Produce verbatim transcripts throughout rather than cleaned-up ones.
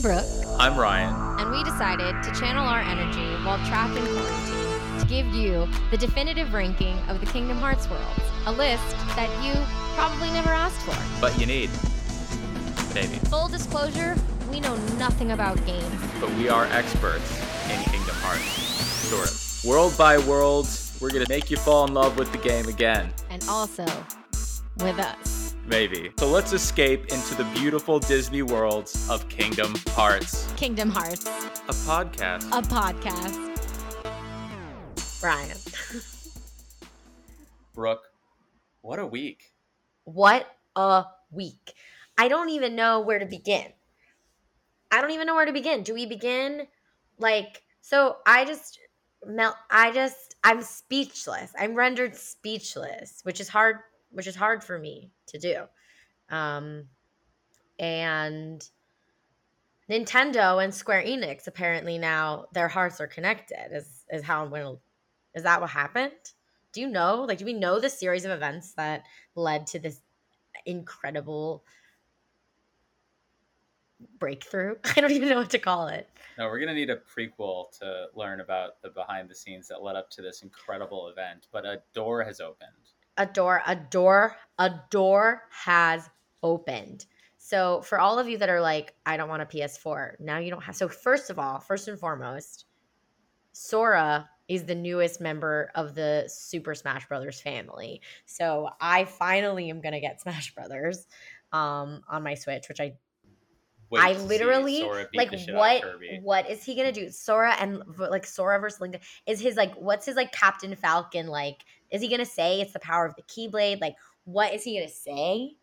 I'm Brooke. I'm Ryan. And we decided to channel our energy while trapped in quarantine to give you the definitive ranking of the Kingdom Hearts worlds. A list that you probably never asked for. But you need. Maybe. Full disclosure, we know nothing about games. But we are experts in Kingdom Hearts. Sort of. World by world, we're going to make you fall in love with the game again. And also, with us. Maybe. So let's escape into the beautiful Disney worlds of Kingdom Hearts. Kingdom Hearts. A podcast. A podcast. Ryan. Brooke, what a week. What a week. I don't even know where to begin. I don't even know where to begin. Do we begin? Like, so I just, mel- I just, I'm speechless. I'm rendered speechless, which is hard, which is hard for me to do. Um, and Nintendo and Square Enix, apparently now their hearts are connected is, is how I'm going to, is that what happened? Do you know, like, do we know the series of events that led to this incredible breakthrough? I don't even know what to call it. No, we're going to need a prequel to learn about the behind the scenes that led up to this incredible event. But a door has opened. A door, a door, a door has opened. So for all of you that are like, I don't want a P S four. Now you don't have. So first of all, first and foremost, Sora is the newest member of the Super Smash Brothers family. So I finally am going to get Smash Brothers um, on my Switch, which I Wait I literally, like, what what is he going to do? Sora and, like, Sora versus Link is his, like, what's his, like, Captain Falcon, like, is he going to say it's the power of the Keyblade? Like, what is he going to say?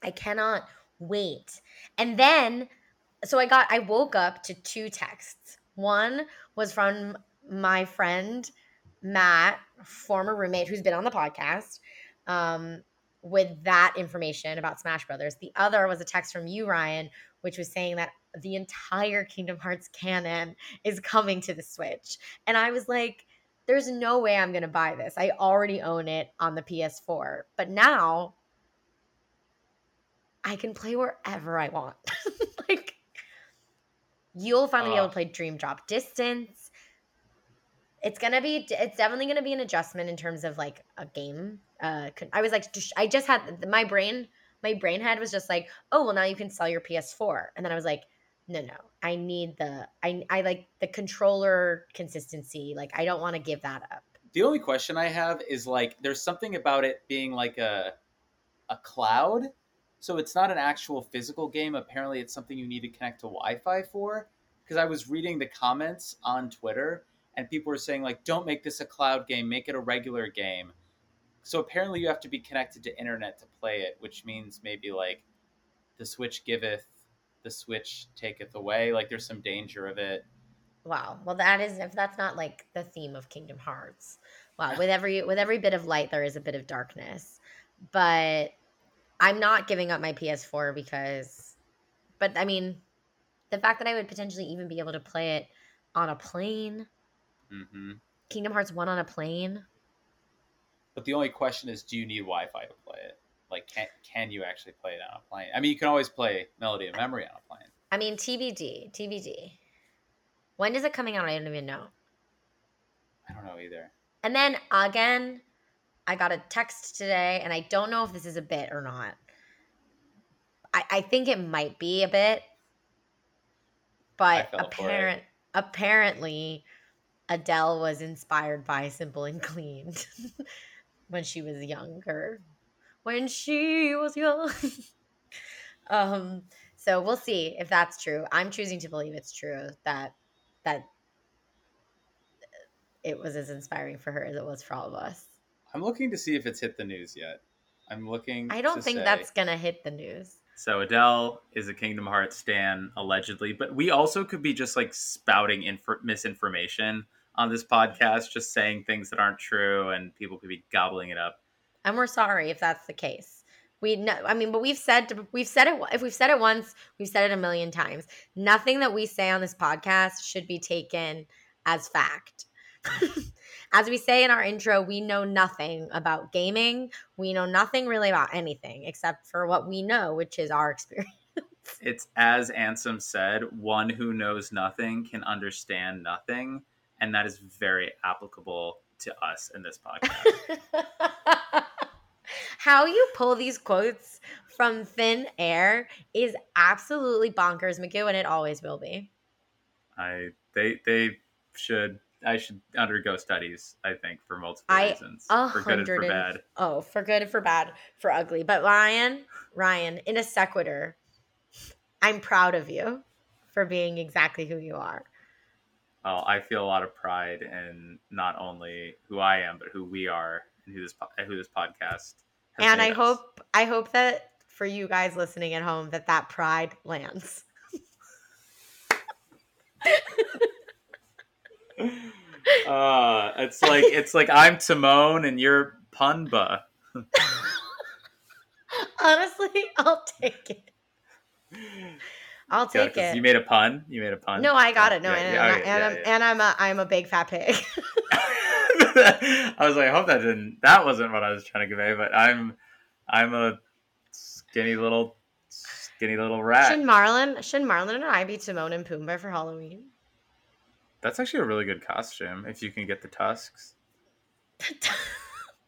I cannot wait. And then, so I got, I woke up to two texts. One was from my friend Matt, former roommate who's been on the podcast, um, with that information about Smash Brothers. The other was a text from you, Ryan, which was saying that the entire Kingdom Hearts canon is coming to the Switch. And I was like, there's no way I'm going to buy this. I already own it on the P S four. But now I can play wherever I want. Like, you'll finally uh, be able to play Dream Drop Distance. It's going to be – it's definitely going to be an adjustment in terms of, like, a game. Uh, I was like – I just had – my brain my brain head was just like, oh, well, now you can sell your P S four. And then I was like, no, no. I need the – I I like the controller consistency. Like, I don't want to give that up. The only question I have is, like, there's something about it being, like, a a cloud. So it's not an actual physical game. Apparently, it's something you need to connect to Wi-Fi for. Because I was reading the comments on Twitter – and people were saying, like, don't make this a cloud game. Make it a regular game. So apparently you have to be connected to internet to play it, which means maybe, like, the Switch giveth, the Switch taketh away. Like, there's some danger of it. Wow. Well, that is, if that's not, like, the theme of Kingdom Hearts. Wow. With every with every bit of light, there is a bit of darkness. But I'm not giving up my P S four because, but, I mean, the fact that I would potentially even be able to play it on a plane. Mm-hmm. Kingdom Hearts one on a plane. But the only question is, do you need Wi-Fi to play it? Like, can can you actually play it on a plane? I mean, you can always play Melody of Memory on a plane. I mean, T B D. T B D. When is it coming out? I don't even know. I don't know either. And then, again, I got a text today, and I don't know if this is a bit or not. I, I think it might be a bit. But apparent, apparently... Adele was inspired by Simple and Clean when she was younger. When she was young. um, so we'll see if that's true. I'm choosing to believe it's true that that it was as inspiring for her as it was for all of us. I'm looking to see if it's hit the news yet. I'm looking I don't to think say... that's going to hit the news. So Adele is a Kingdom Hearts stan, allegedly. But we also could be just, like, spouting inf- misinformation on this podcast, just saying things that aren't true, and people could be gobbling it up. And we're sorry if that's the case. We no, I mean, but we've said we've said it if we've said it once, we've said it a million times. Nothing that we say on this podcast should be taken as fact. As we say in our intro, we know nothing about gaming. We know nothing really about anything except for what we know, which is our experience. it's as Ansem said, one who knows nothing can understand nothing. And that is very applicable to us in this podcast. How you pull these quotes from thin air is absolutely bonkers, Miku, and it always will be. I they they should I should undergo studies, I think, for multiple I, reasons. For good and for bad. Oh, for good and for bad, for ugly. But Ryan, Ryan, in a sequitur, I'm proud of you for being exactly who you are. Oh, I feel a lot of pride in not only who I am, but who we are and who this who this podcast has and made I us. hope I hope that for you guys listening at home that that pride lands. uh, it's like it's like I'm Timon and you're Pumbaa. Honestly, I'll take it. I'll take yeah, it. You made a pun? You made a pun? No, I got oh, it. No, yeah, and, yeah, and, okay, and, yeah, I'm, yeah. and I'm a I'm a big fat pig. I was like, I hope that didn't. That wasn't what I was trying to convey. But I'm I'm a skinny little skinny little rat. Should Marlon, should Marlon and I be Timon and Pumbaa for Halloween? That's actually a really good costume if you can get the tusks.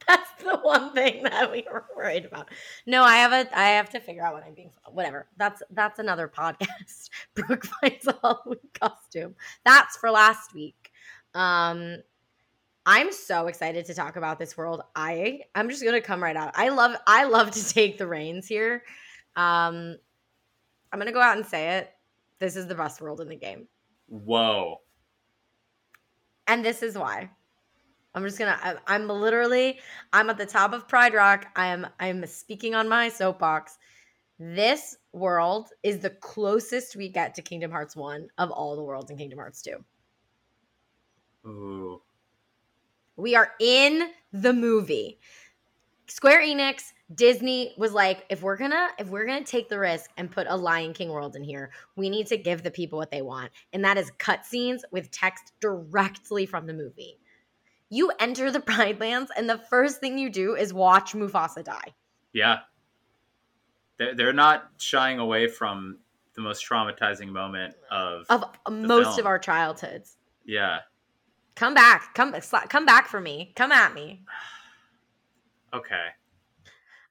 That's the one thing that we were worried about. No, I have a. I have to figure out what I'm being. Whatever. That's that's another podcast. Brooke finds a Halloween costume. That's for last week. Um, I'm so excited to talk about this world. I I'm just gonna come right out. I love I love to take the reins here. Um, I'm gonna go out and say it. This is the best world in the game. Whoa. And this is why. I'm just going to, I'm literally, I'm at the top of Pride Rock. I am, I'm speaking on my soapbox. This world is the closest we get to Kingdom Hearts one of all the worlds in Kingdom Hearts two. Ooh. We are in the movie. Square Enix, Disney was like, if we're going to, if we're going to take the risk and put a Lion King world in here, we need to give the people what they want. And that is cutscenes with text directly from the movie. You enter the Pride Lands, and the first thing you do is watch Mufasa die. Yeah. They're, they're not shying away from the most traumatizing moment of... Of most film. Of our childhoods. Yeah. Come back. Come, come back for me. Come at me. Okay.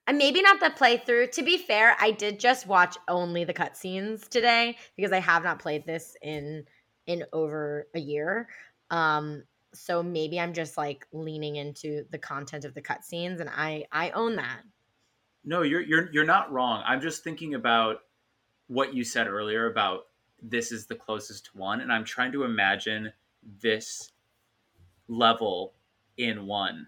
And maybe not the playthrough. To be fair, I did just watch only the cutscenes today, because I have not played this in in over a year. Um... So maybe I'm just like leaning into the content of the cutscenes, and I, I own that. No, you're you're you're not wrong. I'm just thinking about what you said earlier about this is the closest one, and I'm trying to imagine this level in one.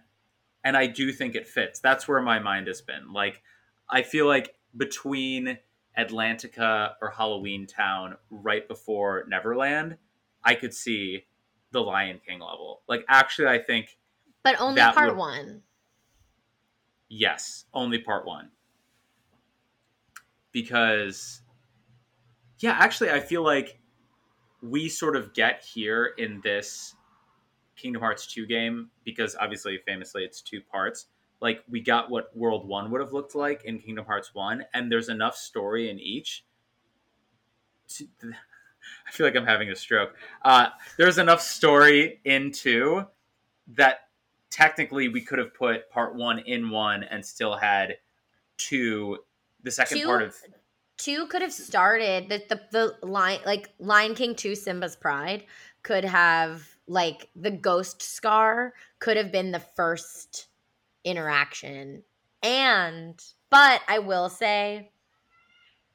And I do think it fits. That's where my mind has been. Like, I feel like between Atlantica or Halloween Town, right before Neverland, I could see the Lion King level. Like, actually, I think... But only part would... one. Yes, only part one. Because, yeah, actually, I feel like we sort of get here in this Kingdom Hearts two game, because obviously, famously, it's two parts. Like, we got what World one would have looked like in Kingdom Hearts one, and there's enough story in each to... I feel like I'm having a stroke. Uh, there's enough story in two that technically we could have put part one in one and still had two. The second two, part of two could have started the the, the line like Lion King two Simba's Pride could have like the ghost Scar could have been the first interaction. And but I will say,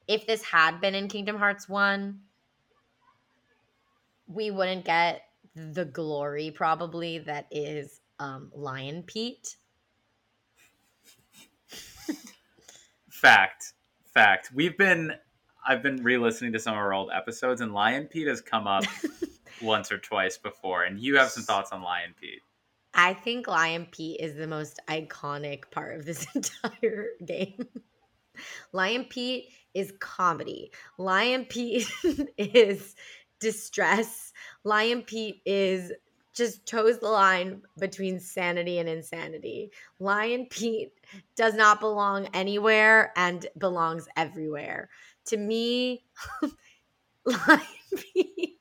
if this had been in Kingdom Hearts one, we wouldn't get the glory, probably, that is um, Lion Pete. Fact. Fact. We've been... I've been re-listening to some of our old episodes, and Lion Pete has come up once or twice before, and you have some thoughts on Lion Pete. I think Lion Pete is the most iconic part of this entire game. Lion Pete is comedy. Lion Pete is... distress. Lion Pete is just toes the line between sanity and insanity. Lion Pete does not belong anywhere and belongs everywhere. to me, Lion Pete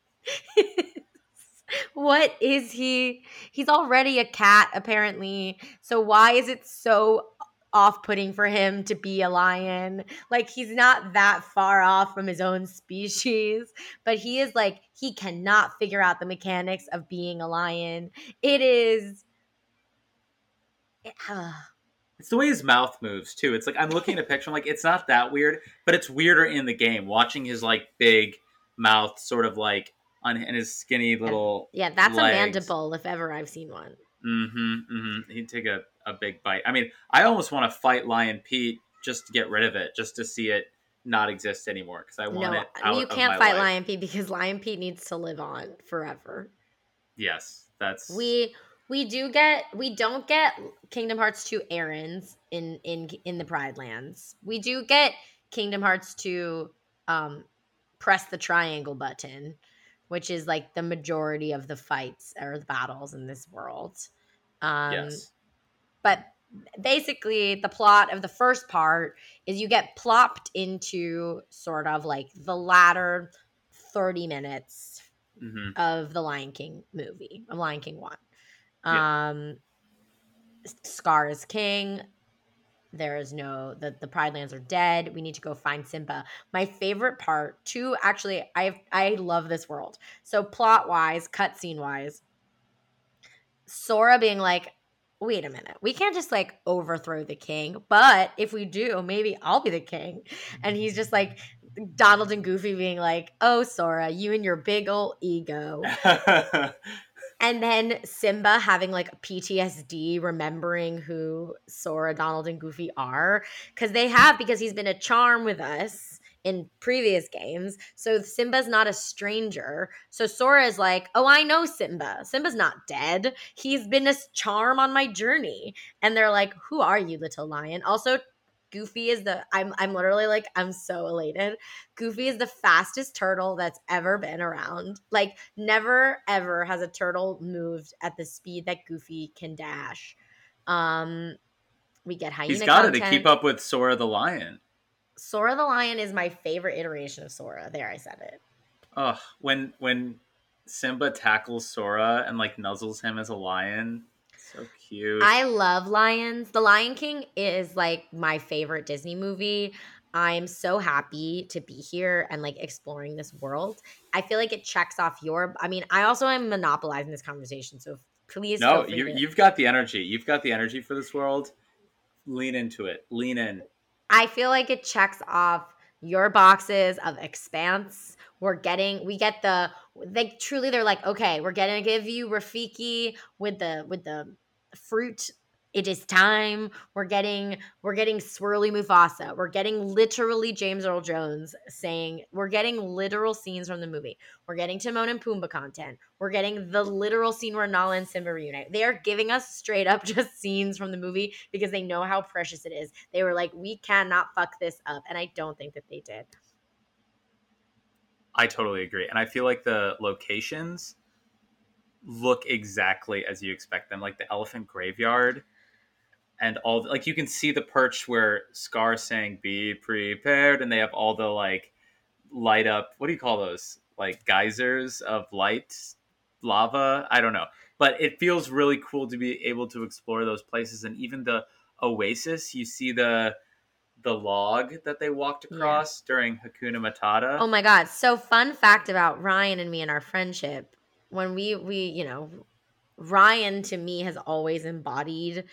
is, what is he? He's already a cat, apparently. So why is it so off-putting for him to be a lion? Like, he's not that far off from his own species, but he is like, he cannot figure out the mechanics of being a lion. It is... It, uh. It's the way his mouth moves, too. It's like, I'm looking at a picture, I'm like, it's not that weird, but it's weirder in the game, watching his, like, big mouth sort of, like, on and his skinny little Yeah, yeah that's legs. A mandible, if ever I've seen one. Mm-hmm, mm-hmm. He'd take a, a big bite. I mean, I almost want to fight Lion Pete just to get rid of it, just to see it not exist anymore, because I want no, it out you can't of my fight life. Lion Pete, because Lion Pete needs to live on forever. Yes, that's... We... We do get, we don't get Kingdom Hearts two errands in, in, in the Pride Lands. We do get Kingdom Hearts two um, press the triangle button, which is like the majority of the fights or the battles in this world. Um, yes. But basically the plot of the first part is you get plopped into sort of like the latter thirty minutes mm-hmm. of the Lion King movie, of Lion King one. Yeah. Um, Scar is king. There is no the the Pride Lands are dead. We need to go find Simba. My favorite part, too. Actually, I I love this world. So plot wise, cutscene wise, Sora being like, wait a minute, we can't just like overthrow the king. But if we do, maybe I'll be the king. And he's just like Donald and Goofy being like, oh Sora, you and your big old ego. And then Simba having, like, P T S D, remembering who Sora, Donald, and Goofy are. Because they have, because he's been a charm with us in previous games. So Simba's not a stranger. So Sora is like, oh, I know Simba. Simba's not dead. He's been a charm on my journey. And they're like, who are you, little lion? Also, Goofy is the – I'm I'm literally like I'm so elated. Goofy is the fastest turtle that's ever been around. Like, never, ever has a turtle moved at the speed that Goofy can dash. Um, we get hyena He's got content. It to keep up with Sora the lion. Sora the lion is my favorite iteration of Sora. There, I said it. Oh, when, when Simba tackles Sora and, like, nuzzles him as a lion – so cute. I love lions. The Lion King is like my favorite Disney movie. I'm so happy to be here and like exploring this world. I feel like it checks off your. I mean, I also am monopolizing this conversation, so please. No, you, you've got the energy. You've got the energy for this world. Lean into it. Lean in. I feel like it checks off your boxes of expanse. We're getting, we get the, they truly, they're like, okay, we're going to give you Rafiki with the, with the fruit. It is time. We're getting, we're getting swirly Mufasa. We're getting literally James Earl Jones saying, we're getting literal scenes from the movie. We're getting Timon and Pumbaa content. We're getting the literal scene where Nala and Simba reunite. They are giving us straight up just scenes from the movie because they know how precious it is. They were like, we cannot fuck this up. And I don't think that they did. I totally agree. And I feel like the locations look exactly as you expect them. Like the Elephant Graveyard and all... The, like, you can see the perch where Scar sang, be prepared. And they have all the, like, light up... What do you call those? Like, geysers of light? Lava? I don't know. But it feels really cool to be able to explore those places. And even the oasis, you see the... the log that they walked across yeah. during Hakuna Matata. Oh my God. So fun fact about Ryan and me and our friendship. When we, we, you know, Ryan to me has always embodied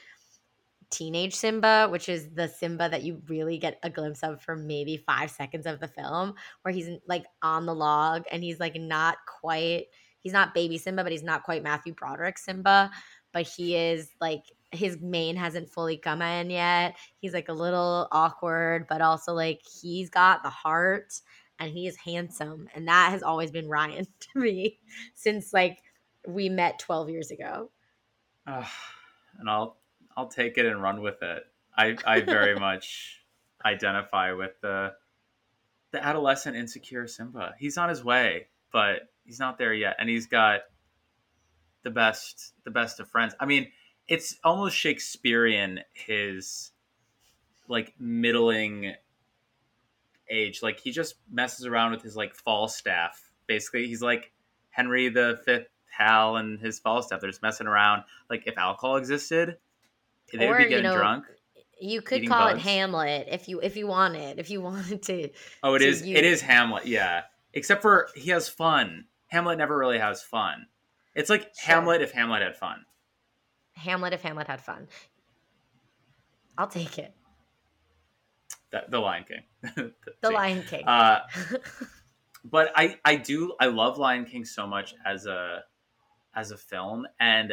teenage Simba, which is the Simba that you really get a glimpse of for maybe five seconds of the film where he's like on the log and he's like not quite, he's not baby Simba, but he's not quite Matthew Broderick Simba, but he is like, his mane hasn't fully come in yet. He's like a little awkward, but also like he's got the heart and he is handsome. And that has always been Ryan to me since like we met twelve years ago. Uh, and I'll, I'll take it and run with it. I, I very much identify with the, the adolescent insecure Simba. He's on his way, but he's not there yet. And he's got the best, the best of friends. I mean, it's almost Shakespearean, his, like, middling age. Like, he just messes around with his, like, Falstaff. Basically, he's like Henry the Fifth Hal and his Falstaff. They're just messing around. Like, if alcohol existed, they or, would be getting you know, drunk. You could call bugs. It Hamlet if you if you wanted. If you wanted to. Oh, it to is use. It is Hamlet, yeah. Except for he has fun. Hamlet never really has fun. It's like sure. Hamlet if Hamlet had fun. Hamlet if Hamlet had fun. I'll take it. The, the Lion King. the Lion King. Uh, but I, I do I love Lion King so much as a as a film, and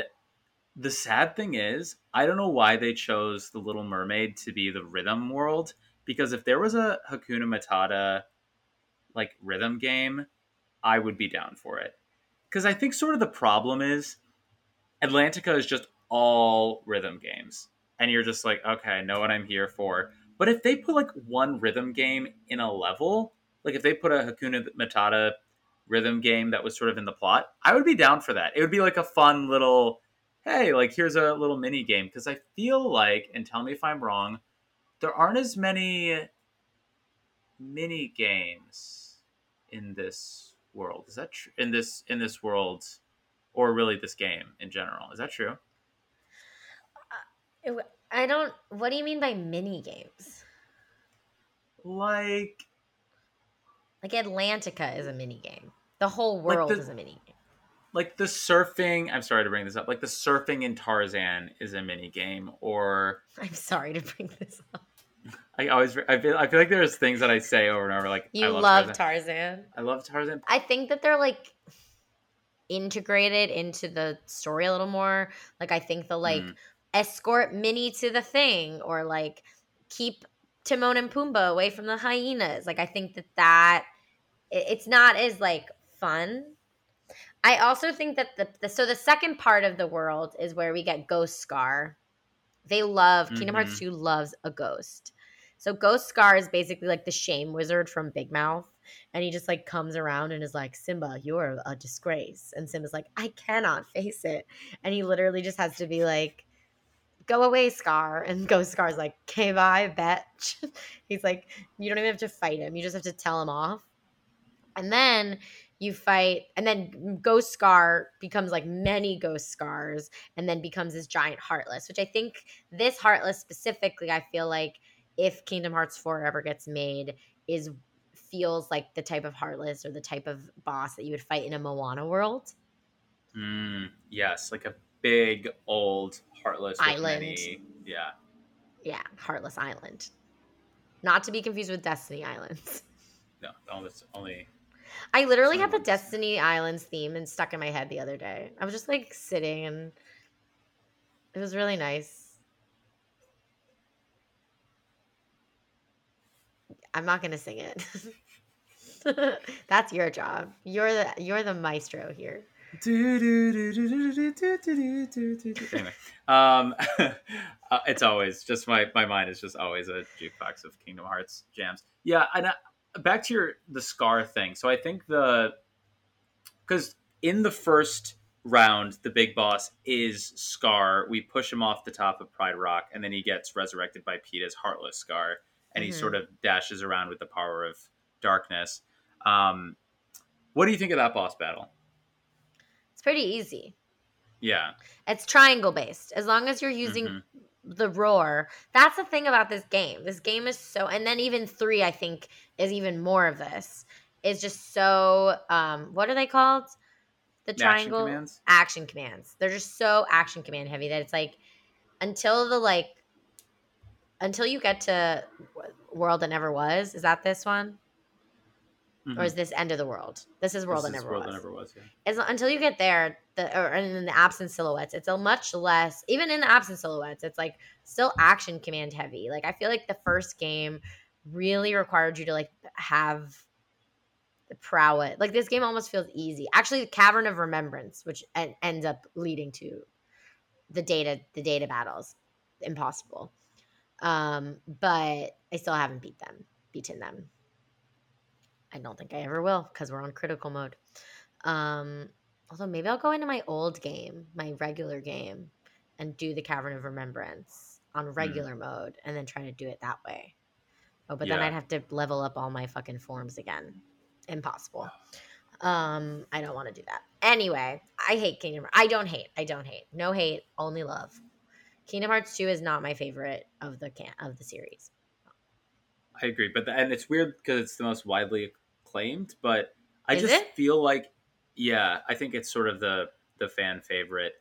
the sad thing is I don't know why they chose The Little Mermaid to be the rhythm world, because if there was a Hakuna Matata like rhythm game, I would be down for it. Because I think sort of the problem is Atlantica is just all rhythm games. And you're just like, okay, I know what I'm here for. But if they put like one rhythm game in a level, like if they put a Hakuna Matata rhythm game that was sort of in the plot, I would be down for that. It would be like a fun little, hey, like here's a little mini game. Because I feel like, and tell me if I'm wrong, there aren't as many mini games in this world. Is that true? In this, in this world, or really this game in general. Is that true? I don't... What do you mean by mini games? Like... Like Atlantica is a mini game. The whole world like the, is a mini game. Like the surfing... I'm sorry to bring this up. Like the surfing in Tarzan is a mini game, or... I'm sorry to bring this up. I always... I feel, I feel like there's things that I say over and over, like... You I love, love Tarzan. Tarzan. I love Tarzan. I think that they're like... integrated into the story a little more. Like I think the like... Mm. escort Minnie to the thing, or like keep Timon and Pumbaa away from the hyenas. Like I think that that it's not as like fun. I also think that the, the so the second part of the world is where we get Ghost Scar. They love mm-hmm. Kingdom Hearts two loves a ghost. So Ghost Scar is basically like the shame wizard from Big Mouth. And he just like comes around and is like, Simba, you're a disgrace. And Simba's like, I cannot face it. And he literally just has to be like, go away, Scar. And Ghost Scar's like, okay, bye, bitch. He's like, you don't even have to fight him. You just have to tell him off. And then you fight. And then Ghost Scar becomes like many Ghost Scars and then becomes this giant Heartless, which I think this Heartless specifically, I feel like if Kingdom Hearts four ever gets made, is feels like the type of Heartless or the type of boss that you would fight in a Moana world. Mm, yes, like a big, old... Heartless Island. Many, yeah. Yeah, Heartless Island. Not to be confused with Destiny Islands. No, that's only... I literally had the Destiny Islands theme and stuck in my head the other day. I was just like sitting and it was really nice. I'm not going to sing it. That's your job. You're the you're the maestro here. Anyway, um, uh, it's always just my, my mind is just always a jukebox of Kingdom Hearts jams. Yeah, and I, back to your the Scar thing. So I think the because in the first round, the big boss is Scar. We push him off the top of Pride Rock, and then he gets resurrected by Pete as Heartless Scar, and mm-hmm. he sort of dashes around with the power of darkness. Um, what do you think of that boss battle? Pretty easy. Yeah. It's triangle based. As long as you're using mm-hmm. the roar. That's the thing about this game. This game is so, and then even three, I think, is even more of this. It's just so, um, what are they called? The triangle? Action commands. Action commands. They're just so action command heavy that it's like, until the like, until you get to World That Never Was, is that this one? Mm-hmm. Or is this End of the World? This is World That Never Was. This is World That Never Was, yeah. As, until you get there, the, or in the absent silhouettes, it's a much less, even in the absent silhouettes, it's like still action command heavy. Like I feel like the first game really required you to like have the prowess. Like this game almost feels easy. Actually, the Cavern of Remembrance, which en- ends up leading to the data, the data battles, impossible. Um, but I still haven't beat them, beaten them. I don't think I ever will because we're on critical mode. Um, although maybe I'll go into my old game, my regular game, and do the Cavern of Remembrance on regular mm. mode and then try to do it that way. Oh, but yeah. then I'd have to level up all my fucking forms again. Impossible. Um, I don't want to do that. Anyway, I hate Kingdom Hearts. I don't hate. I don't hate. No hate, only love. Kingdom Hearts two is not my favorite of the can- of the series. I agree, but the, and it's weird because it's the most widely acclaimed. But I is just it? feel like, yeah, I think it's sort of the the fan favorite.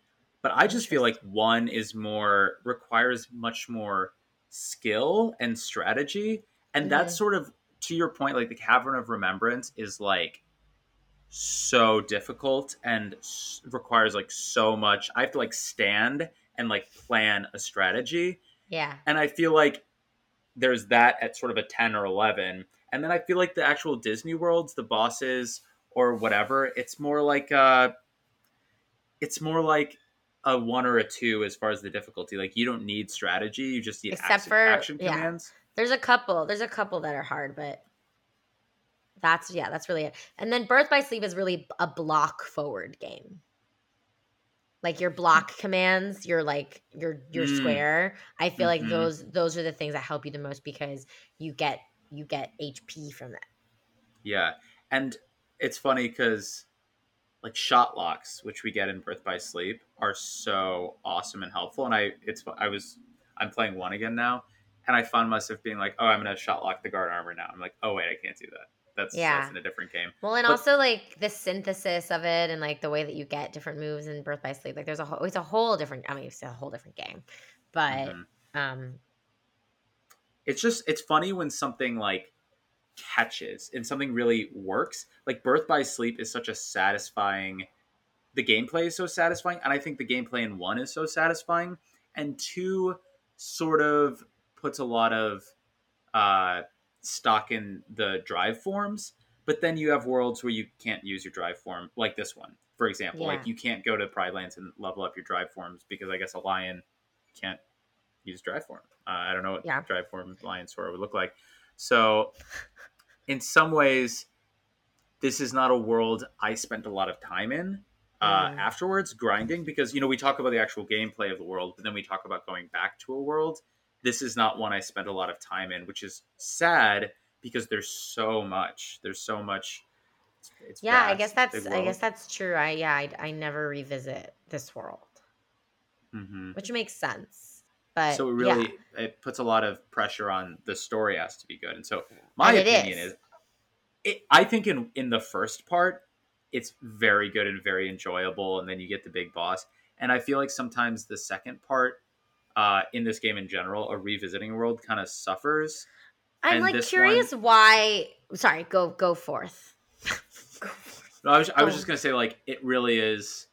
But I just feel like one is more requires much more skill and strategy, and mm-hmm. that's sort of to your point. Like the Cavern of Remembrance is like so difficult and s- requires like so much. I have to like stand and like plan a strategy. Yeah, and I feel like there's that at sort of a ten or eleven. And then I feel like the actual Disney worlds, the bosses or whatever, it's more like a, it's more like a one or a two as far as the difficulty. Like you don't need strategy. You just need Except action, for, action yeah. commands. There's a couple, there's a couple that are hard, but that's, yeah, that's really it. And then Birth by Sleep is really a block forward game. Like your block commands, your like your your mm. square. I feel mm-hmm. like those those are the things that help you the most because you get you get H P from that. Yeah, and it's funny because like shot locks, which we get in Birth by Sleep, are so awesome and helpful. And I it's I was I'm playing one again now, and I found myself being like, oh, I'm gonna shot lock the guard armor now. I'm like, oh wait, I can't do that. That's, yeah. that's in a different game. Well, and but, also like the synthesis of it and like the way that you get different moves in Birth by Sleep. Like there's a whole, it's a whole different, I mean, it's a whole different game, but mm-hmm. um, it's just, it's funny when something like catches and something really works. Like Birth by Sleep is such a satisfying, the gameplay is so satisfying. And I think the gameplay in one is so satisfying, and two sort of puts a lot of, uh, stock in the drive forms, but then you have worlds where you can't use your drive form, like this one, for example. Yeah. Like you can't go to Pride Lands and level up your drive forms because I guess a lion can't use drive form. Uh, I don't know what yeah. drive form lion Sora would look like. So in some ways, this is not a world I spent a lot of time in uh, mm. afterwards grinding because, you know, we talk about the actual gameplay of the world, but then we talk about going back to a world. This is not one I spent a lot of time in, which is sad because there's so much. There's so much. It's, it's yeah, vast, I guess that's. I guess that's true. I yeah, I, I never revisit this world, mm-hmm. which makes sense. But so it really yeah. it puts a lot of pressure on the story has to be good. And so my and opinion is, is it, I think in in the first part, it's very good and very enjoyable, and then you get the big boss. And I feel like sometimes the second part. Uh, in this game in general, a revisiting world kind of suffers. I'm and like curious one... why. Sorry, go go forth. go forth. No, I was I was oh. just gonna say like it really is,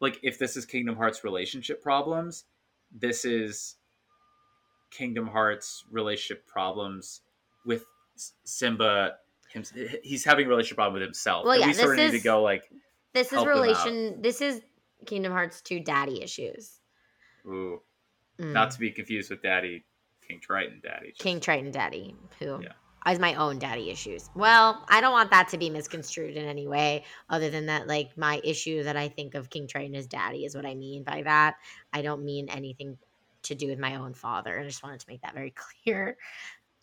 like if this is Kingdom Hearts relationship problems, this is Kingdom Hearts relationship problems with Simba. Him, he's having a relationship problem with himself. Well, yeah, we sort of need to go like this is relation. This is Kingdom Hearts two daddy issues. Ooh. Mm. Not to be confused with Daddy, King Triton Daddy. Just. King Triton Daddy, who yeah. is my own daddy issues. Well, I don't want that to be misconstrued in any way other than that, like, my issue that I think of King Triton as daddy is what I mean by that. I don't mean anything to do with my own father. I just wanted to make that very clear.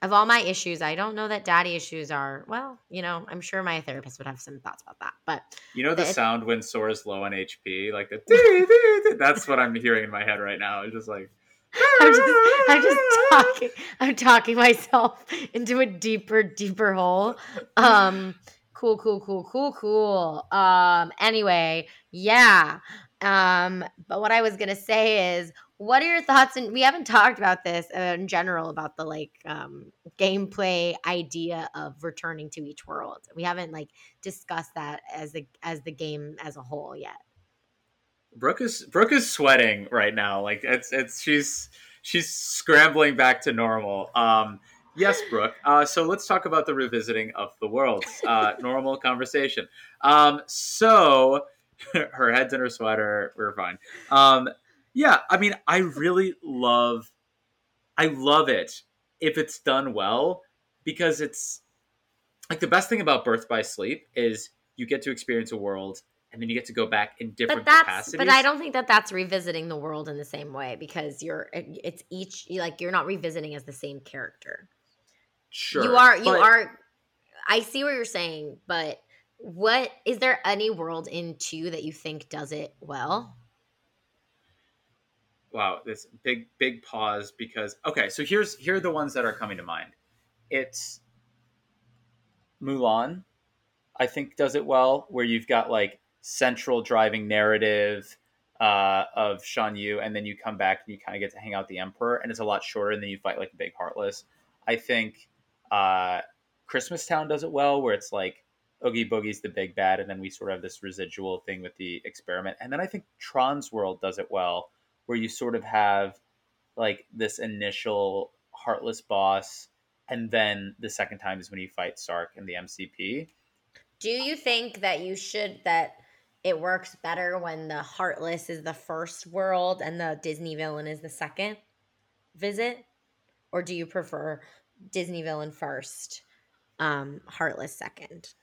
Of all my issues, I don't know that daddy issues are, well, you know, I'm sure my therapist would have some thoughts about that. But you know the, the sound when Sora's low on H P? Like, the that's what I'm hearing in my head right now. It's just like... I'm just, I'm just talking. I'm talking myself into a deeper, deeper hole. Um, cool, cool, cool, cool, cool. Um, anyway, yeah. Um, but what I was gonna say is, what are your thoughts? And we haven't talked about this uh, in general about the like um, gameplay idea of returning to each world. We haven't like discussed that as the as the game as a whole yet. Brooke is Brooke is sweating right now. Like it's it's she's she's scrambling back to normal. Um, yes, Brooke. Uh, so let's talk about the revisiting of the worlds. Uh, normal conversation. Um, so her head's in her sweater. We're fine. Um, yeah. I mean, I really love. I love it if it's done well because it's like the best thing about Birth by Sleep is you get to experience a world. And then you get to go back in different but that's, capacities. But I don't think that that's revisiting the world in the same way because you're, it's each, like you're not revisiting as the same character. Sure. You are, you but, are, I see what you're saying, but what, is there any world in two that you think does it well? Wow, this big, big pause because, okay, so here's, here are the ones that are coming to mind. It's Mulan, I think, does it well, where you've got like central driving narrative uh, of Shan Yu, and then you come back and you kind of get to hang out the Emperor, and it's a lot shorter, and then you fight like a big Heartless. I think uh, Christmas Town does it well, where it's like Oogie Boogie's the big bad, and then we sort of have this residual thing with the experiment. And then I think Tron's World does it well, where you sort of have like this initial Heartless boss, and then the second time is when you fight Sark and the M C P. Do you think that you should, that it works better when the Heartless is the first world and the Disney villain is the second visit? Or do you prefer Disney villain first, um, Heartless second?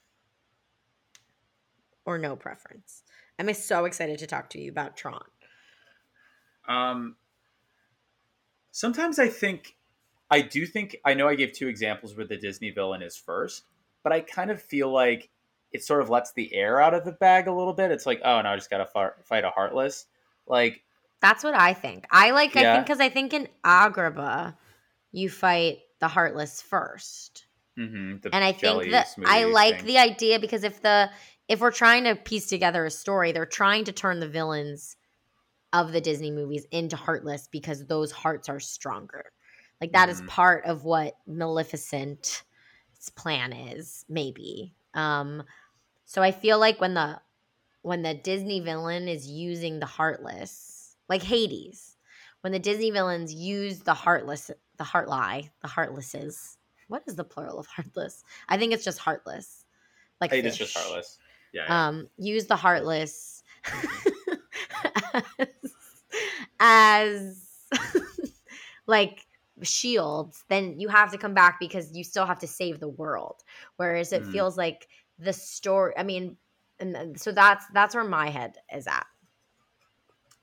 Or no preference? I'm so excited to talk to you about Tron. Um, sometimes I think, I do think, I know I gave two examples where the Disney villain is first, but I kind of feel like it sort of lets the air out of the bag a little bit. It's like, oh, no, I just got to far- fight a Heartless. Like, that's what I think. I like, yeah. I think, because I think in Agrabah, you fight the Heartless first. Mm-hmm, the and I think that I like thing. the idea, because if the, if we're trying to piece together a story, they're trying to turn the villains of the Disney movies into Heartless, because those hearts are stronger. Like, that mm-hmm. is part of what Maleficent's plan is, maybe. Um, so I feel like when the when the Disney villain is using the Heartless, like Hades, when the Disney villains use the Heartless, the Heartlie, the Heartlesses. What is the plural of Heartless? I think it's just Heartless. Like, I think it's just Heartless. Yeah. yeah. Um, use the Heartless. as, as like shields, then you have to come back because you still have to save the world, whereas it mm-hmm. feels like the story, I mean, and so that's that's where my head is at.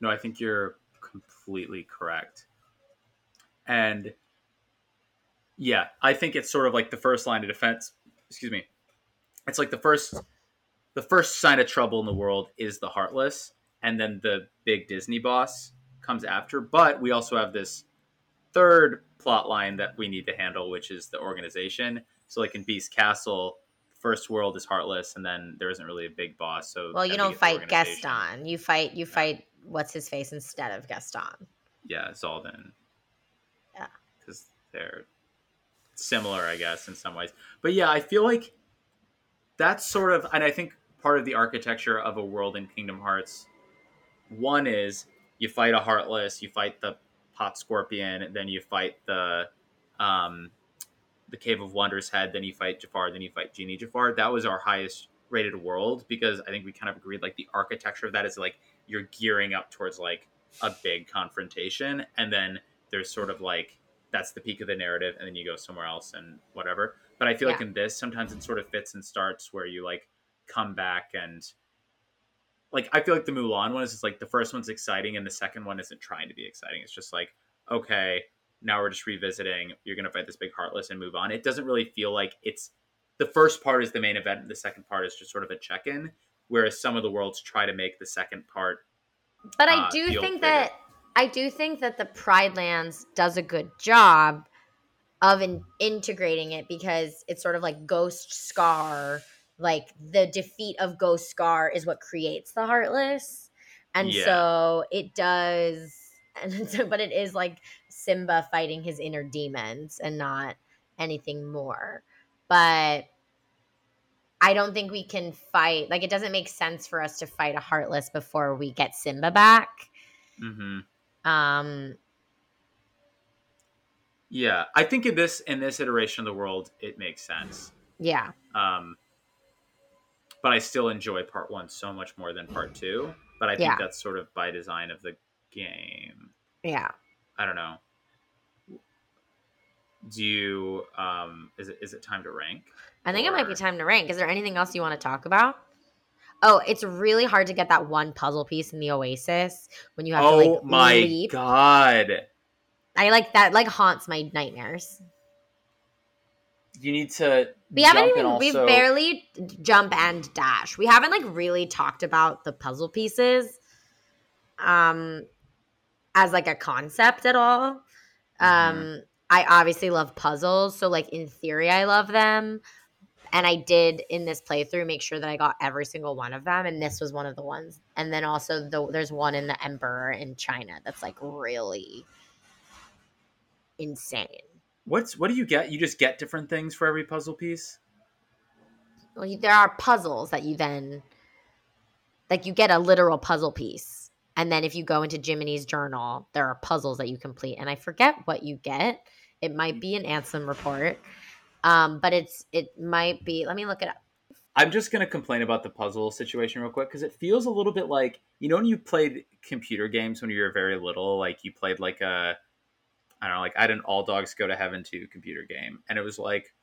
No, I think you're completely correct. And yeah, I think it's sort of like the first line of defense, excuse me, it's like the first the first sign of trouble in the world is the Heartless. And then the big Disney boss comes after. But we also have this third plot line that we need to handle, which is the organization. So like in Beast Castle, first world is Heartless, and then there isn't really a big boss. So well, you don't we fight Gaston. You fight you yeah. fight what's his face instead of Gaston. Yeah, Zaldan. Yeah. Because they're similar, I guess, in some ways. But yeah, I feel like that's sort of, and I think part of the architecture of a world in Kingdom Hearts. One is you fight a Heartless, you fight the Pot Scorpion, and then you fight the um, the Cave of Wonders Head, then you fight Jafar, then you fight Genie Jafar. That was our highest rated world, because I think we kind of agreed like the architecture of that is like you're gearing up towards like a big confrontation, and then there's sort of like that's the peak of the narrative, and then you go somewhere else and whatever. But I feel yeah. like in this, sometimes it sort of fits and starts where you like come back and... Like, I feel like the Mulan one is just like the first one's exciting and the second one isn't trying to be exciting. It's just like, okay, now we're just revisiting. You're going to fight this big Heartless and move on. It doesn't really feel like it's the first part is the main event. And the second part is just sort of a check-in, whereas some of the worlds try to make the second part. But uh, I do think bigger. that I do think that the Pride Lands does a good job of in- integrating it, because it's sort of like Ghost Scar. Like, the defeat of Ghost Scar is what creates the Heartless. And yeah. so it does, and so, but it is like Simba fighting his inner demons and not anything more. But I don't think we can fight, like, it doesn't make sense for us to fight a Heartless before we get Simba back. Mm-hmm. Um. Yeah, I think in this, in this iteration of the world, it makes sense. Yeah. Um. But I still enjoy part one so much more than part two. But I think yeah. that's sort of by design of the game. Yeah. I don't know. Do you, um, is it, is it time to rank? I think or... it might be time to rank. Is there anything else you want to talk about? Oh, it's really hard to get that one puzzle piece in the Oasis when you have oh to like Oh my leap. God. I like that, like haunts my nightmares. you need to we jump haven't even we've also... barely jump and dash. We haven't like really talked about the puzzle pieces um as like a concept at all. Um mm. I obviously love puzzles, so like in theory I love them. And I did in this playthrough make sure that I got every single one of them, and this was one of the ones. And then also the, there's one in the Emperor in China that's like really insane. What's what do you get? You just get different things for every puzzle piece? Well, you, there are puzzles that you then like you get a literal puzzle piece. And then if you go into Jiminy's journal, there are puzzles that you complete. And I forget what you get. It might be an Ansem report. Um, but it's it might be – let me look it up. I'm just going to complain about the puzzle situation real quick because it feels a little bit like – you know when you played computer games when you were very little? Like you played like a – I don't know. Like I had an All Dogs Go to Heaven two computer game. And it was like,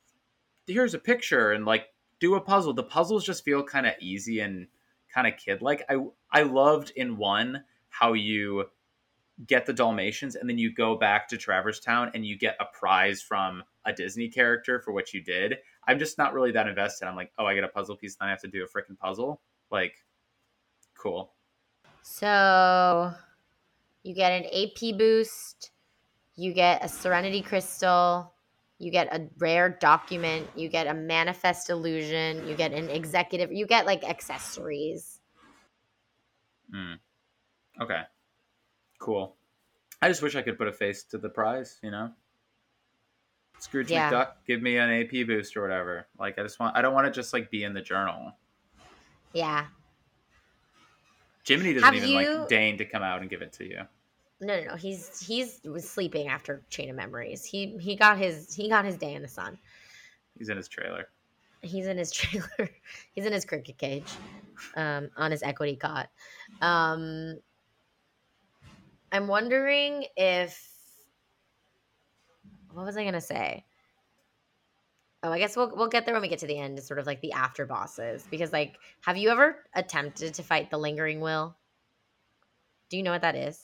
here's a picture and like do a puzzle. The puzzles just feel kind of easy and kind of kid-like. I, I loved in one how you get the Dalmatians and then you go back to Traverse Town and you get a prize from – a Disney character for what you did. I'm just not really that invested. I'm like, oh, I get a puzzle piece, then I have to do a freaking puzzle. Like, cool. So you get an A P boost. You get a Serenity Crystal. You get a rare document. You get a Manifest Illusion. You get an executive. You get, like, accessories. Hmm. Okay. Cool. I just wish I could put a face to the prize, you know? Scrooge yeah. McDuck, give me an A P boost or whatever. Like, I just want, I don't want to just like be in the journal. Yeah. Jiminy doesn't Have even you... like deign to come out and give it to you. No, no, no. He's, he's was sleeping after Chain of Memories. He, he got his, he got his day in the sun. He's in his trailer. He's in his trailer. He's in his cricket cage, um, on his equity cot. Um, I'm wondering if, What was I going to say? Oh, I guess we'll we'll get there when we get to the end. It's sort of like the after bosses. Because, like, have you ever attempted to fight the Lingering Will? Do you know what that is?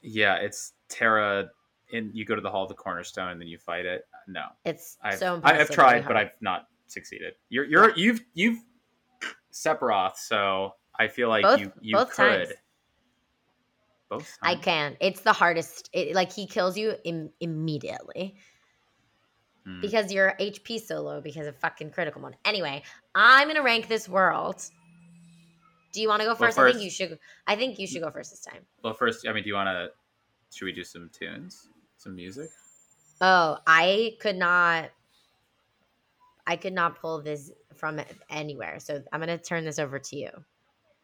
Yeah, it's Terra. And you go to the Hall of the Cornerstone and then you fight it. No. It's I've, so impossible. I've tried, but I've not succeeded. You're, you're, yeah. You've, you've Sephiroth, so I feel like both, you, you both could. Times. Both I can. It's the hardest. It, like, he kills you im- immediately. Mm. Because your H P so low because of fucking critical mode. Anyway, I'm going to rank this world. Do you want to go first? Well, first? I think you should I think you should go first this time. Well, first, I mean, do you want to... Should we do some tunes? Some music? Oh, I could not... I could not pull this from anywhere. So I'm going to turn this over to you.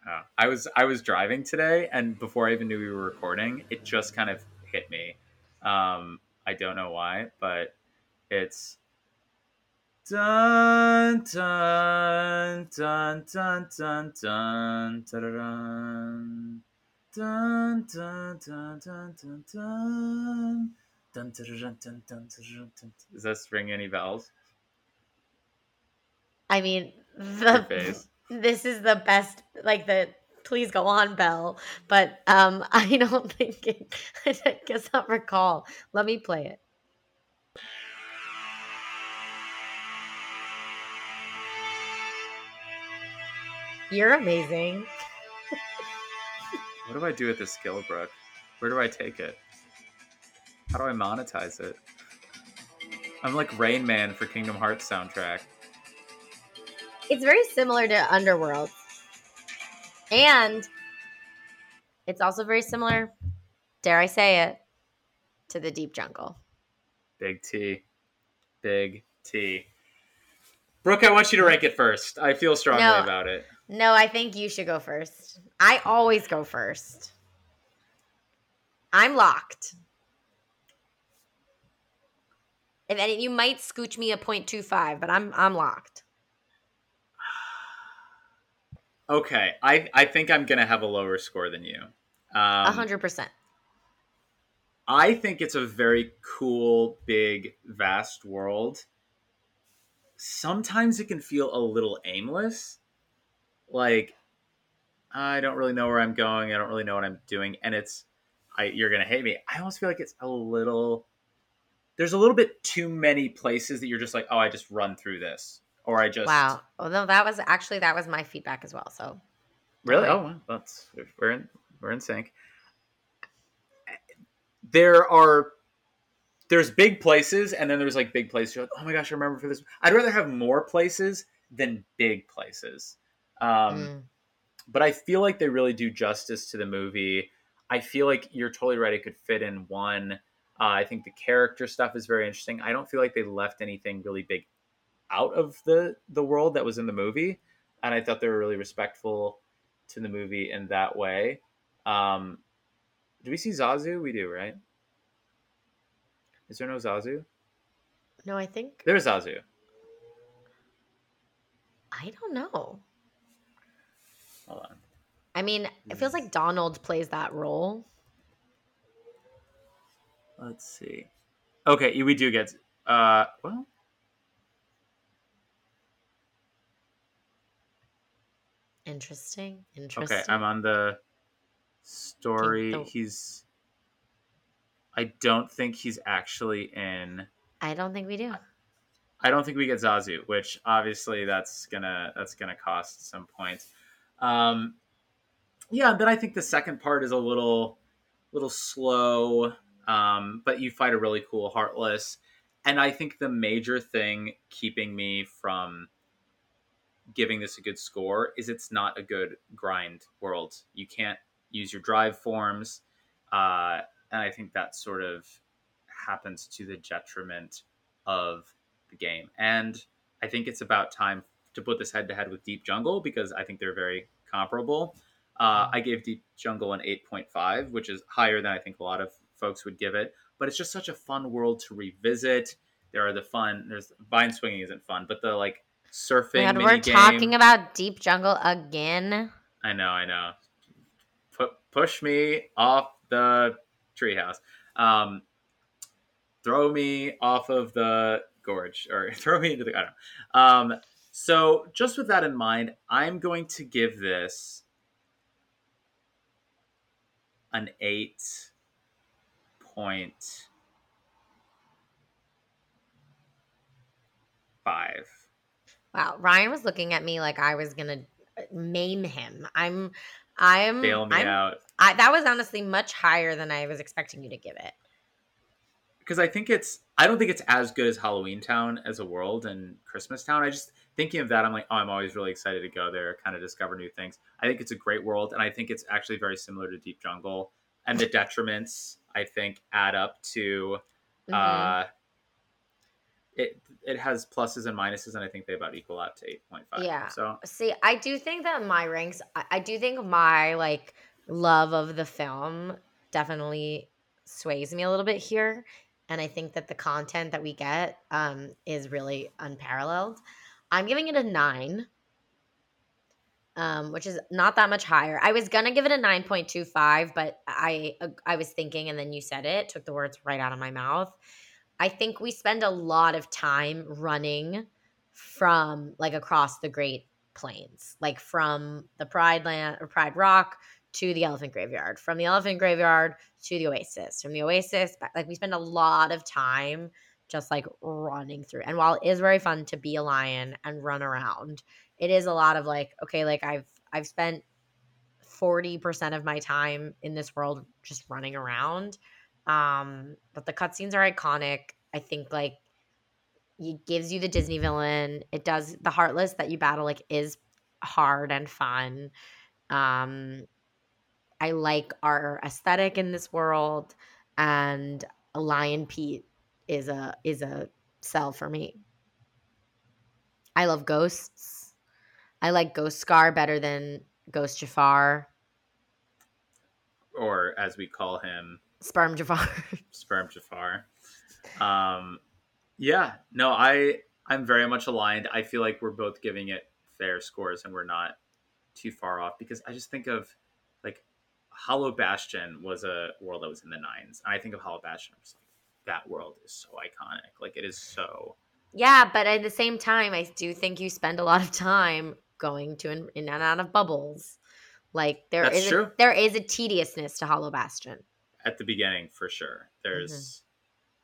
Uh, I was I was driving today, and before I even knew we were recording, it just kind of hit me. Um, I don't know why, but it's dun dun dun dun dun dun dun dun dun dun dun dun dun dun. Does this ring any bells? I mean, the. This is the best, like the please go on bell, but um, I don't think it, I guess I'll recall. Let me play it. You're amazing. What do I do with this skill, Brooke? Where do I take it? How do I monetize it? I'm like Rain Man for Kingdom Hearts soundtrack. It's very similar to Underworld. And it's also very similar, dare I say it, to the Deep Jungle. Big T. Big T. Brooke, I want you to rank it first. I feel strongly no, about it. No, I think you should go first. I always go first. I'm locked. If any, you might scooch me a point two five, but I'm I'm locked. Okay, I, I think I'm going to have a lower score than you. Um, one hundred percent. I think it's a very cool, big, vast world. Sometimes it can feel a little aimless. Like, I don't really know where I'm going. I don't really know what I'm doing. And it's, I, you're going to hate me. I almost feel like it's a little there's a little bit too many places that you're just like, oh, I just run through this, or I just wow. Oh no, that was actually that was my feedback as well. So really, oh, well, that's we're in we're in sync. There are there's big places, and then there's like big places. You're like, oh my gosh, I remember for this. I'd rather have more places than big places. Um, mm. But I feel like they really do justice to the movie. I feel like you're totally right. It could fit in one. Uh, I think the character stuff is very interesting. I don't feel like they left anything really big out of the, the world that was in the movie. And I thought they were really respectful to the movie in that way. Um, do we see Zazu? We do, right? Is there no Zazu? No, I think. There's Zazu. I don't know. Hold on. I mean, it feels like Donald plays that role. Let's see. Okay, we do get... Uh, well... Interesting. Interesting. Okay, I'm on the story. The... He's... I don't think he's actually in... I don't think we do. I don't think we get Zazu, which obviously that's gonna that's gonna cost some points. Um... Yeah, then I think the second part is a little little slow, um, but you fight a really cool Heartless. And I think the major thing keeping me from giving this a good score is it's not a good grind world. You can't use your drive forms, uh, and I think that sort of happens to the detriment of the game. And I think it's about time to put this head-to-head with Deep Jungle because I think they're very comparable. Uh, I gave Deep Jungle an eight point five, which is higher than I think a lot of folks would give it. But it's just such a fun world to revisit. There are the fun. There's vine swinging isn't fun, but the like surfing. God, we're game. Talking about Deep Jungle again. I know, I know. P- push me off the treehouse. Um, throw me off of the gorge, or throw me into the. I don't know. Um, so just with that in mind, I'm going to give this an eight point five. Wow, Ryan was looking at me like I was gonna maim him. I'm, I'm. Bail me I'm, out. I, that was honestly much higher than I was expecting you to give it. Because I think it's. I don't think it's as good as Halloween Town as a world and Christmas Town. I just thinking of that, I'm like, oh, I'm always really excited to go there, kind of discover new things. I think it's a great world, and I think it's actually very similar to Deep Jungle. And the detriments, I think, add up to... Mm-hmm. Uh, it it has pluses and minuses, and I think they about equal out to eight point five. Yeah. So. See, I do think that my ranks... I, I do think my, like, love of the film definitely sways me a little bit here, and I think that the content that we get um, is really unparalleled. I'm giving it a nine, um, which is not that much higher. I was going to give it a nine point two five, but I I was thinking, and then you said it, took the words right out of my mouth. I think we spend a lot of time running from, like, across the Great Plains, like from the Pride Land or Pride Rock to the Elephant Graveyard, from the Elephant Graveyard to the Oasis, from the Oasis back. Like, we spend a lot of time just like running through. And while it is very fun to be a lion and run around, it is a lot of like, okay, like I've I've spent forty percent of my time in this world just running around. Um, but the cutscenes are iconic. I think like it gives you the Disney villain. It does the Heartless that you battle like is hard and fun. Um, I like our aesthetic in this world, and a Lion Pete is a is a sell for me. I love ghosts. I like Ghost Scar better than Ghost Jafar. Or as we call him, Sperm Jafar. Sperm Jafar. Um yeah, no, I I'm very much aligned. I feel like we're both giving it fair scores and we're not too far off, because I just think of like Hollow Bastion was a world that was in the nines. I think of Hollow Bastion, I'm just like, that world is so iconic. Like, it is so... Yeah, but at the same time, I do think you spend a lot of time going to in, in and out of bubbles. Like, there is a, there is a tediousness to Hollow Bastion. At the beginning, for sure. There's...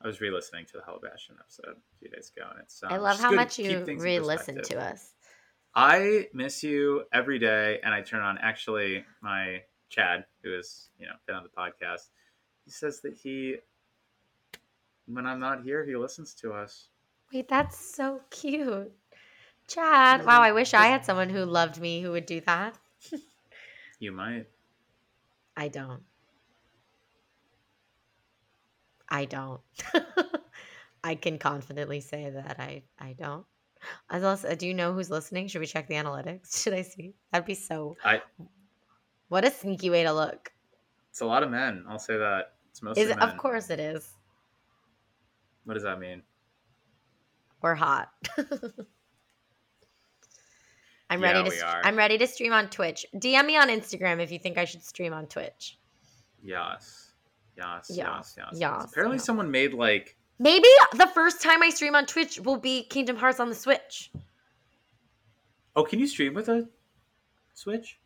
Mm-hmm. I was re-listening to the Hollow Bastion episode a few days ago, and it's. Um, I love how much you re-listen to us. I miss you every day, and I turn on. Actually, my Chad, who is you know been on the podcast, he says that he, when I'm not here, he listens to us. Wait, that's so cute, Chad. Wow, I wish I had someone who loved me who would do that. You might. I don't. I don't. I can confidently say that I, I don't. Also, do you know who's listening? Should we check the analytics? Should I see? That'd be so... I, what a sneaky way to look. It's a lot of men. I'll say that. It's mostly is it, men. Of course it is. What does that mean? We're hot. I'm yeah, ready to. Are. I'm ready to stream on Twitch. D M me on Instagram if you think I should stream on Twitch. Yes. Yes, yes, yes, yes. yes Apparently yes. someone made like... Maybe the first time I stream on Twitch will be Kingdom Hearts on the Switch. Oh, can you stream with a Switch?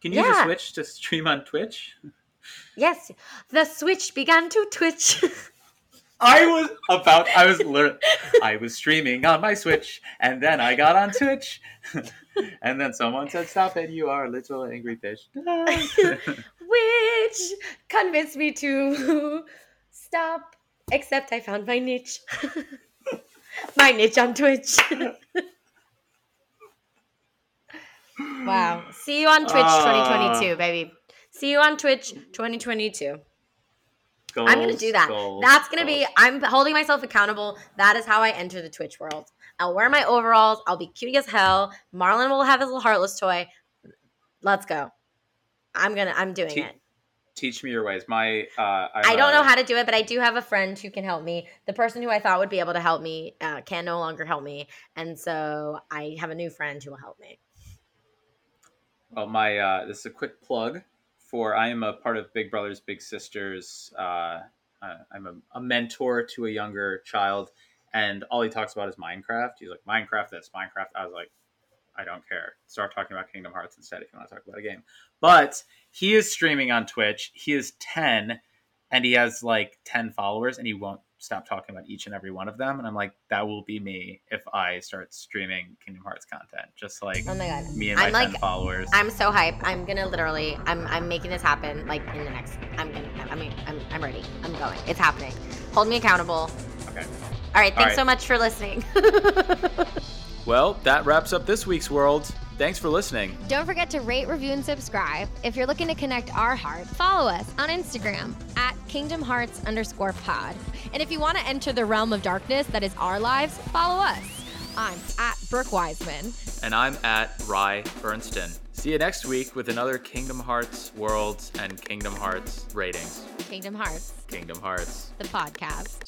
Can you yeah. use a Switch to stream on Twitch? Yes. The Switch began to twitch. I was about... I was literally... I was streaming on my Switch, and then I got on Twitch. And then someone said, stop it, you are a little angry fish. Which convinced me to stop, except I found my niche. My niche on Twitch. Wow. See you on Twitch uh, twenty twenty-two, baby. See you on Twitch twenty twenty-two. Goals, I'm going to do that. Goals, That's going to be, I'm holding myself accountable. That is how I enter the Twitch world. I'll wear my overalls. I'll be cute as hell. Marlon will have his little Heartless toy. Let's go. I'm going to, I'm doing Te- it. Teach me your ways. My, uh, I'm I don't a, know how to do it, but I do have a friend who can help me. The person who I thought would be able to help me uh, can no longer help me. And so I have a new friend who will help me. Well, my, uh, this is a quick plug. For I am a part of Big Brothers Big Sisters. Uh, I'm a, a mentor to a younger child, and all he talks about is Minecraft. He's like, Minecraft this, Minecraft. I was like, I don't care. Start talking about Kingdom Hearts instead if you want to talk about a game. But he is streaming on Twitch. He is ten, and he has like ten followers, and he won't stop talking about each and every one of them. And I'm like, that will be me if I start streaming Kingdom Hearts content, just like oh my God. me and my I'm like, followers. I'm so hype. I'm gonna literally. I'm I'm making this happen. Like in the next. I'm gonna. I mean, I'm I'm ready. I'm going. It's happening. Hold me accountable. Okay. All right. Thanks All right. so much for listening. Well, that wraps up this week's World. Thanks for listening. Don't forget to rate, review, and subscribe. If you're looking to connect our heart, follow us on Instagram at Kingdom Hearts underscore pod. And if you want to enter the realm of darkness that is our lives, follow us. I'm at Brooke Wiseman. And I'm at Rye Bernstein. See you next week with another Kingdom Hearts Worlds and Kingdom Hearts ratings. Kingdom Hearts. Kingdom Hearts. The podcast.